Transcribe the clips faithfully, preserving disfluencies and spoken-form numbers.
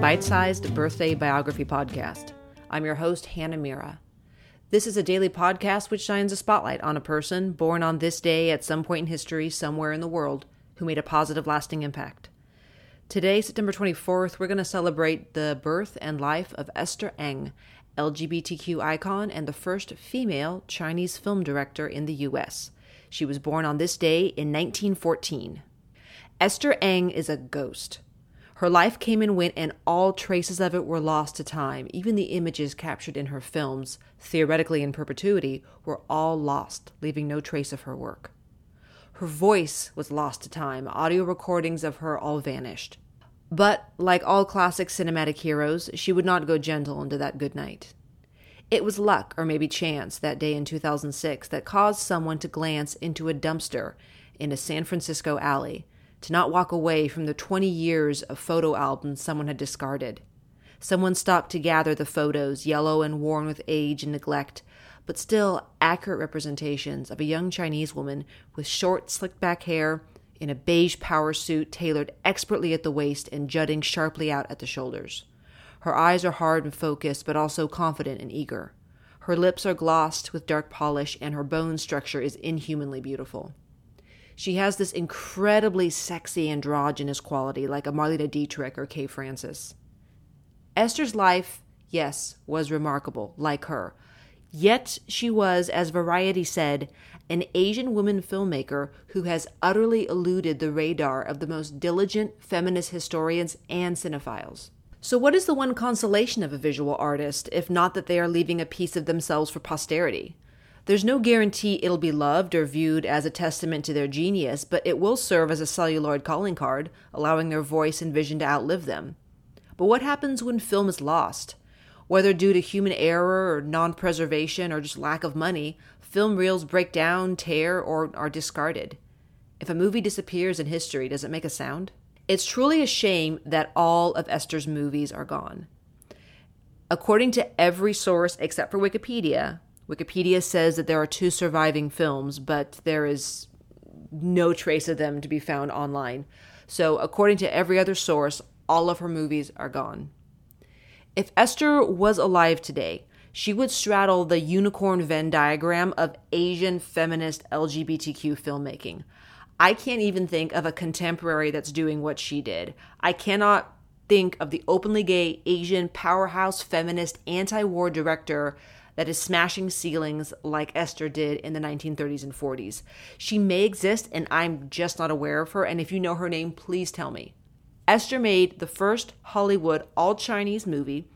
Bite-Sized Birthday Biography Podcast. I'm your host, Hannah Mira. This is a daily podcast which shines a spotlight on a person born on this day at some point in history somewhere in the world who made a positive, lasting impact. Today, September twenty-fourth, we're going to celebrate the birth and life of Esther Eng, L G B T Q icon and the first female Chinese film director in the U S She was born on this day in nineteen fourteen. Esther Eng is a ghost. Her life came and went, and all traces of it were lost to time. Even the images captured in her films, theoretically in perpetuity, were all lost, leaving no trace of her work. Her voice was lost to time. Audio recordings of her all vanished. But, like all classic cinematic heroes, she would not go gentle into that good night. It was luck, or maybe chance, that day in two thousand six that caused someone to glance into a dumpster in a San Francisco alley, to not walk away from the twenty years of photo albums someone had discarded. Someone stopped to gather the photos, yellow and worn with age and neglect, but still accurate representations of a young Chinese woman with short, slicked-back hair, in a beige power suit tailored expertly at the waist and jutting sharply out at the shoulders. Her eyes are hard and focused, but also confident and eager. Her lips are glossed with dark polish, and her bone structure is inhumanly beautiful. She has this incredibly sexy androgynous quality, like a Marlene Dietrich or Kay Francis. Esther's life, yes, was remarkable, like her. Yet she was, as Variety said, an Asian woman filmmaker who has utterly eluded the radar of the most diligent feminist historians and cinephiles. So what is the one consolation of a visual artist, if not that they are leaving a piece of themselves for posterity? There's no guarantee it'll be loved or viewed as a testament to their genius, but it will serve as a celluloid calling card, allowing their voice and vision to outlive them. But what happens when film is lost? Whether due to human error or non-preservation or just lack of money, film reels break down, tear, or are discarded. If a movie disappears in history, does it make a sound? It's truly a shame that all of Esther's movies are gone. According to every source except for Wikipedia, Wikipedia says that there are two surviving films, but there is no trace of them to be found online. So according to every other source, all of her movies are gone. If Esther was alive today, she would straddle the unicorn Venn diagram of Asian feminist L G B T Q filmmaking. I can't even think of a contemporary that's doing what she did. I cannot think of the openly gay Asian powerhouse feminist anti-war director that is smashing ceilings like Esther did in the nineteen thirties and forties. She may exist, and I'm just not aware of her, and if you know her name, please tell me. Esther made the first Hollywood all-Chinese movie,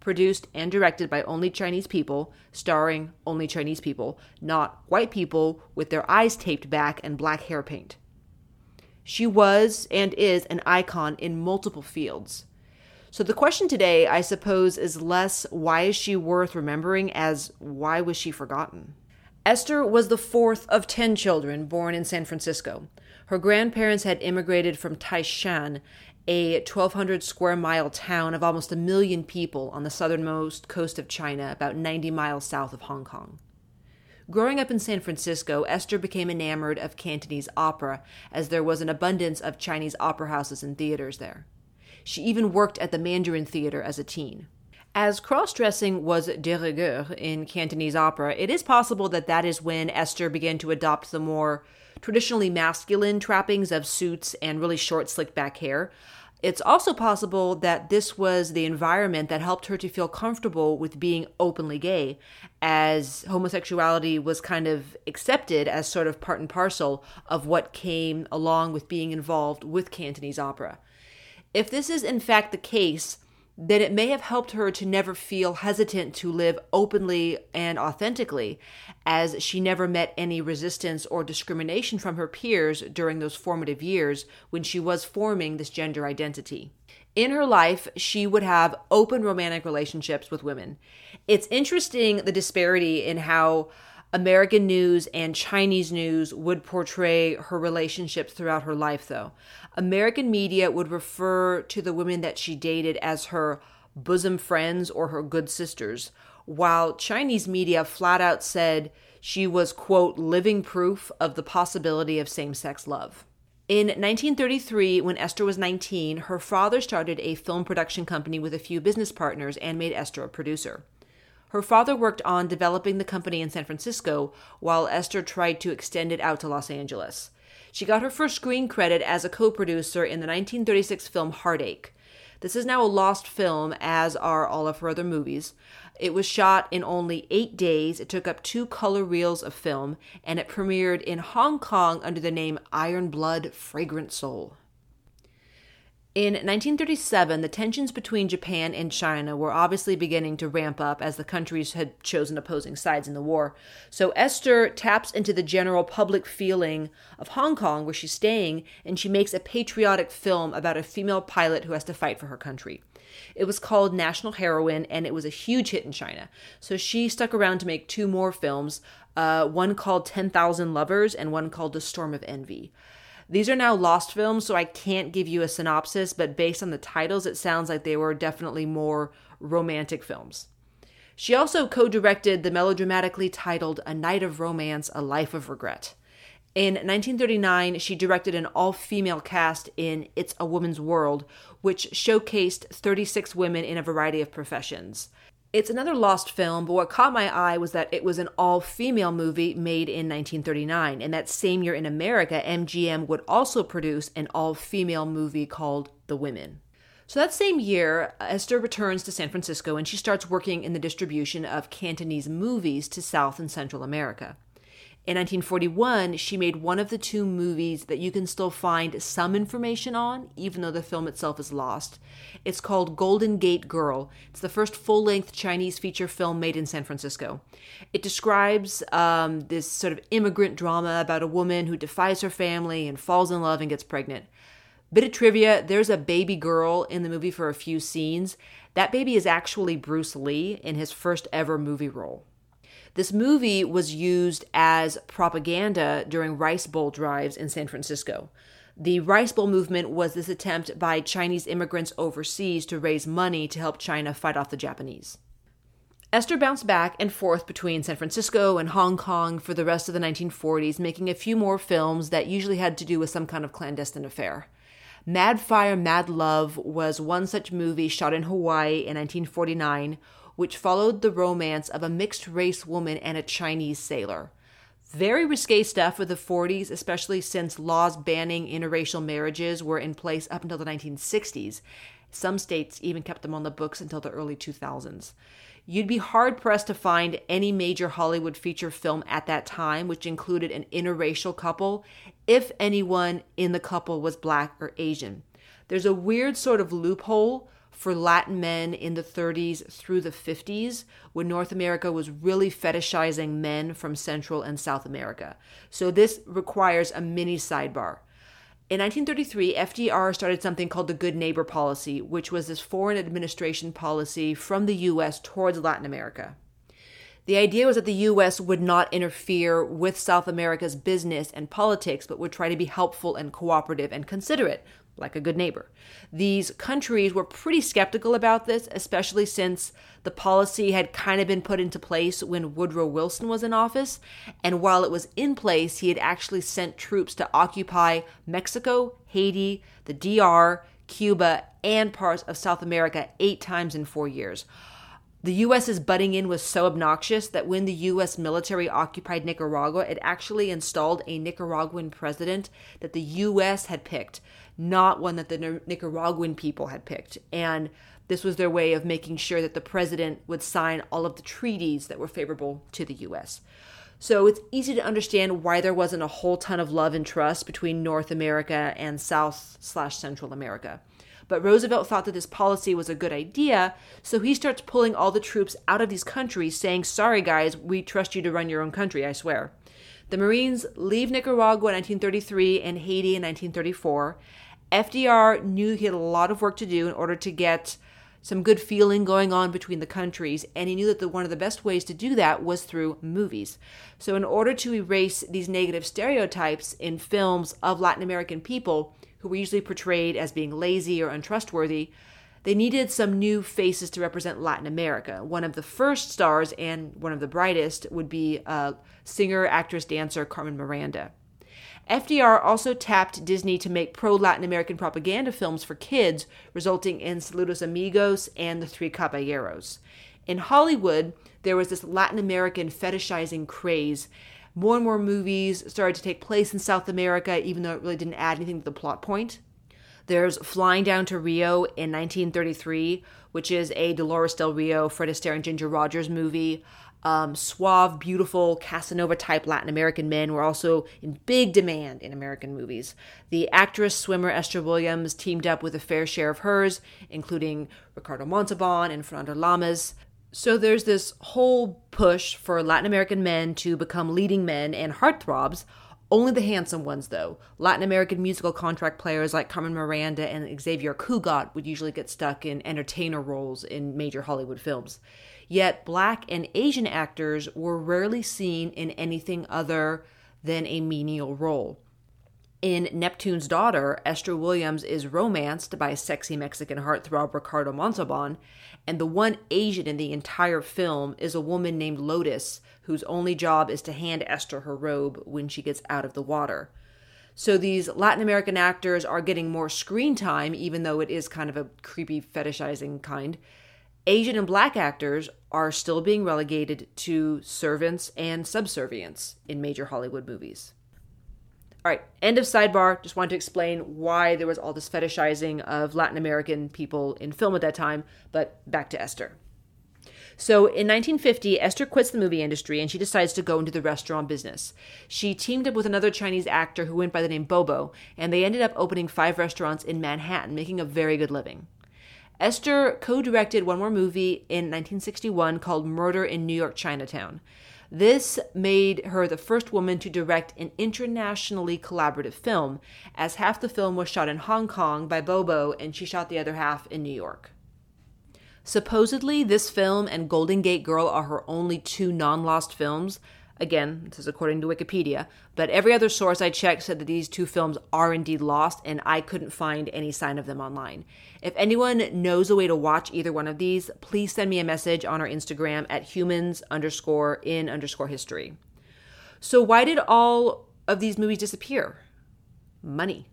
produced and directed by only Chinese people, starring only Chinese people, not white people with their eyes taped back and black hair paint. She was and is an icon in multiple fields. So the question today, I suppose, is less why is she worth remembering as why was she forgotten? Esther was the fourth of ten children born in San Francisco. Her grandparents had immigrated from Taishan, a twelve hundred square mile town of almost a million people on the southernmost coast of China, about ninety miles south of Hong Kong. Growing up in San Francisco, Esther became enamored of Cantonese opera, as there was an abundance of Chinese opera houses and theaters there. She even worked at the Mandarin Theater as a teen. As cross-dressing was de rigueur in Cantonese opera, it is possible that that is when Esther began to adopt the more traditionally masculine trappings of suits and really short, slicked-back hair. It's also possible that this was the environment that helped her to feel comfortable with being openly gay, as homosexuality was kind of accepted as sort of part and parcel of what came along with being involved with Cantonese opera. If this is in fact the case, then it may have helped her to never feel hesitant to live openly and authentically, as she never met any resistance or discrimination from her peers during those formative years when she was forming this gender identity. In her life, she would have open romantic relationships with women. It's interesting the disparity in how American news and Chinese news would portray her relationships throughout her life, though. American media would refer to the women that she dated as her bosom friends or her good sisters, while Chinese media flat out said she was, quote, living proof of the possibility of same-sex love. In nineteen thirty-three, when Esther was nineteen, her father started a film production company with a few business partners and made Esther a producer. Her father worked on developing the company in San Francisco, while Esther tried to extend it out to Los Angeles. She got her first screen credit as a co-producer in the nineteen thirty-six film Heartache. This is now a lost film, as are all of her other movies. It was shot in only eight days, it took up two color reels of film, and it premiered in Hong Kong under the name Iron Blood Fragrant Soul. In nineteen thirty-seven, the tensions between Japan and China were obviously beginning to ramp up as the countries had chosen opposing sides in the war. So Esther taps into the general public feeling of Hong Kong, where she's staying, and she makes a patriotic film about a female pilot who has to fight for her country. It was called National Heroine, and it was a huge hit in China. So she stuck around to make two more films, uh, one called ten thousand Lovers and one called The Storm of Envy. These are now lost films, so I can't give you a synopsis, but based on the titles, it sounds like they were definitely more romantic films. She also co-directed the melodramatically titled A Night of Romance, A Life of Regret. In nineteen thirty-nine, she directed an all-female cast in It's a Woman's World, which showcased thirty-six women in a variety of professions. It's another lost film, but what caught my eye was that it was an all-female movie made in nineteen thirty-nine, and that same year in America, M G M would also produce an all-female movie called The Women. So that same year, Esther returns to San Francisco, and she starts working in the distribution of Cantonese movies to South and Central America. In nineteen forty-one, she made one of the two movies that you can still find some information on, even though the film itself is lost. It's called Golden Gate Girl. It's the first full-length Chinese feature film made in San Francisco. It describes um, this sort of immigrant drama about a woman who defies her family and falls in love and gets pregnant. Bit of trivia, there's a baby girl in the movie for a few scenes. That baby is actually Bruce Lee in his first ever movie role. This movie was used as propaganda during Rice Bowl drives in San Francisco. The Rice Bowl movement was this attempt by Chinese immigrants overseas to raise money to help China fight off the Japanese. Esther bounced back and forth between San Francisco and Hong Kong for the rest of the nineteen forties, making a few more films that usually had to do with some kind of clandestine affair. Mad Fire, Mad Love was one such movie shot in Hawaii in nineteen forty-nine, which followed the romance of a mixed-race woman and a Chinese sailor. Very risque stuff for the forties, especially since laws banning interracial marriages were in place up until the nineteen sixties. Some states even kept them on the books until the early two thousands. You'd be hard-pressed to find any major Hollywood feature film at that time which included an interracial couple, if anyone in the couple was Black or Asian. There's a weird sort of loophole for Latin men in the thirties through the fifties, when North America was really fetishizing men from Central and South America. So this requires a mini sidebar. In nineteen thirty-three, F D R started something called the Good Neighbor Policy, which was this foreign administration policy from the U S towards Latin America. The idea was that the U S would not interfere with South America's business and politics, but would try to be helpful and cooperative and considerate, like a good neighbor. These countries were pretty skeptical about this, especially since the policy had kind of been put into place when Woodrow Wilson was in office. And while it was in place, he had actually sent troops to occupy Mexico, Haiti, the D R, Cuba, and parts of South America eight times in four years. The U S's butting in was so obnoxious that when the U S military occupied Nicaragua, it actually installed a Nicaraguan president that the U S had picked, not one that the Nicaraguan people had picked. And this was their way of making sure that the president would sign all of the treaties that were favorable to the U S. So it's easy to understand why there wasn't a whole ton of love and trust between North America and South slash Central America. But Roosevelt thought that this policy was a good idea, so he starts pulling all the troops out of these countries, saying, sorry guys, we trust you to run your own country, I swear. The Marines leave Nicaragua in nineteen thirty-three and Haiti in nineteen thirty-four. F D R knew he had a lot of work to do in order to get some good feeling going on between the countries, and he knew that the, one of the best ways to do that was through movies. So in order to erase these negative stereotypes in films of Latin American people, who were usually portrayed as being lazy or untrustworthy, they needed some new faces to represent Latin America. One of the first stars and one of the brightest would be uh, singer, actress, dancer Carmen Miranda. F D R also tapped Disney to make pro-Latin American propaganda films for kids, resulting in Saludos Amigos and The Three Caballeros. In Hollywood, there was this Latin American fetishizing craze. More and more movies started to take place in South America, even though it really didn't add anything to the plot point. There's Flying Down to Rio in nineteen thirty-three, which is a Dolores del Rio, Fred Astaire, and Ginger Rogers movie. Um, suave, beautiful, Casanova-type Latin American men were also in big demand in American movies. The actress, swimmer Esther Williams teamed up with a fair share of hers, including Ricardo Montalban and Fernando Lamas. So there's this whole push for Latin American men to become leading men and heartthrobs. Only the handsome ones, though. Latin American musical contract players like Carmen Miranda and Xavier Cugat would usually get stuck in entertainer roles in major Hollywood films. Yet Black and Asian actors were rarely seen in anything other than a menial role. In Neptune's Daughter, Esther Williams is romanced by sexy Mexican heartthrob Ricardo Montalban, and the one Asian in the entire film is a woman named Lotus, whose only job is to hand Esther her robe when she gets out of the water. So these Latin American actors are getting more screen time, even though it is kind of a creepy, fetishizing kind. Asian and Black actors are still being relegated to servants and subservience in major Hollywood movies. All right, end of sidebar. Just wanted to explain why there was all this fetishizing of Latin American people in film at that time, but back to Esther. So in nineteen fifty, Esther quits the movie industry and she decides to go into the restaurant business. She teamed up with another Chinese actor who went by the name Bobo, and they ended up opening five restaurants in Manhattan, making a very good living. Esther co-directed one more movie in nineteen sixty-one called Murder in New York Chinatown. This made her the first woman to direct an internationally collaborative film, as half the film was shot in Hong Kong by Bobo and she shot the other half in New York. Supposedly, this film and Golden Gate Girl are her only two non-lost films. Again, this is according to Wikipedia, but every other source I checked said that these two films are indeed lost, and I couldn't find any sign of them online. If anyone knows a way to watch either one of these, please send me a message on our Instagram at humans underscore in underscore history. So why did all of these movies disappear? Money.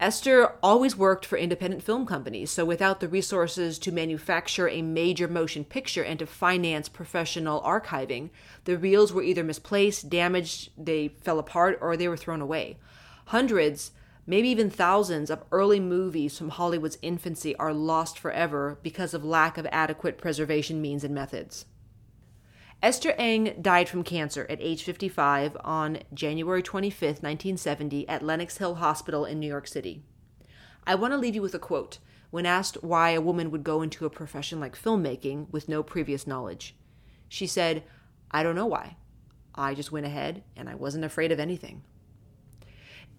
Esther always worked for independent film companies, so without the resources to manufacture a major motion picture and to finance professional archiving, the reels were either misplaced, damaged, they fell apart, or they were thrown away. Hundreds, maybe even thousands of early movies from Hollywood's infancy are lost forever because of lack of adequate preservation means and methods. Esther Eng died from cancer at age fifty-five on January twenty-fifth, nineteen seventy at Lenox Hill Hospital in New York City. I want to leave you with a quote when asked why a woman would go into a profession like filmmaking with no previous knowledge. She said, "I don't know why. I just went ahead and I wasn't afraid of anything."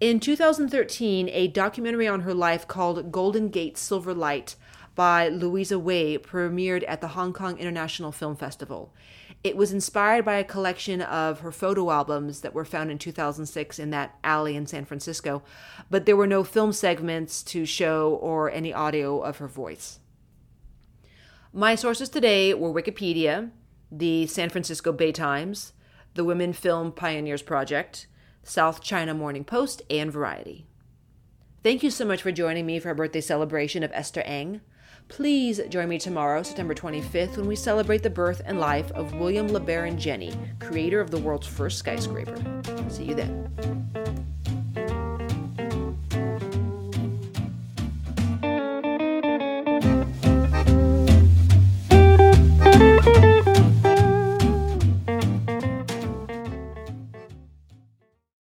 In two thousand thirteen, a documentary on her life called Golden Gate Silver Light by Louisa Wei premiered at the Hong Kong International Film Festival. It was inspired by a collection of her photo albums that were found in two thousand six in that alley in San Francisco, but there were no film segments to show or any audio of her voice. My sources today were Wikipedia, the San Francisco Bay Times, the Women Film Pioneers Project, South China Morning Post, and Variety. Thank you so much for joining me for our birthday celebration of Esther Eng. Please join me tomorrow, September twenty-fifth, when we celebrate the birth and life of William LeBaron Jenney, creator of the world's first skyscraper. See you then.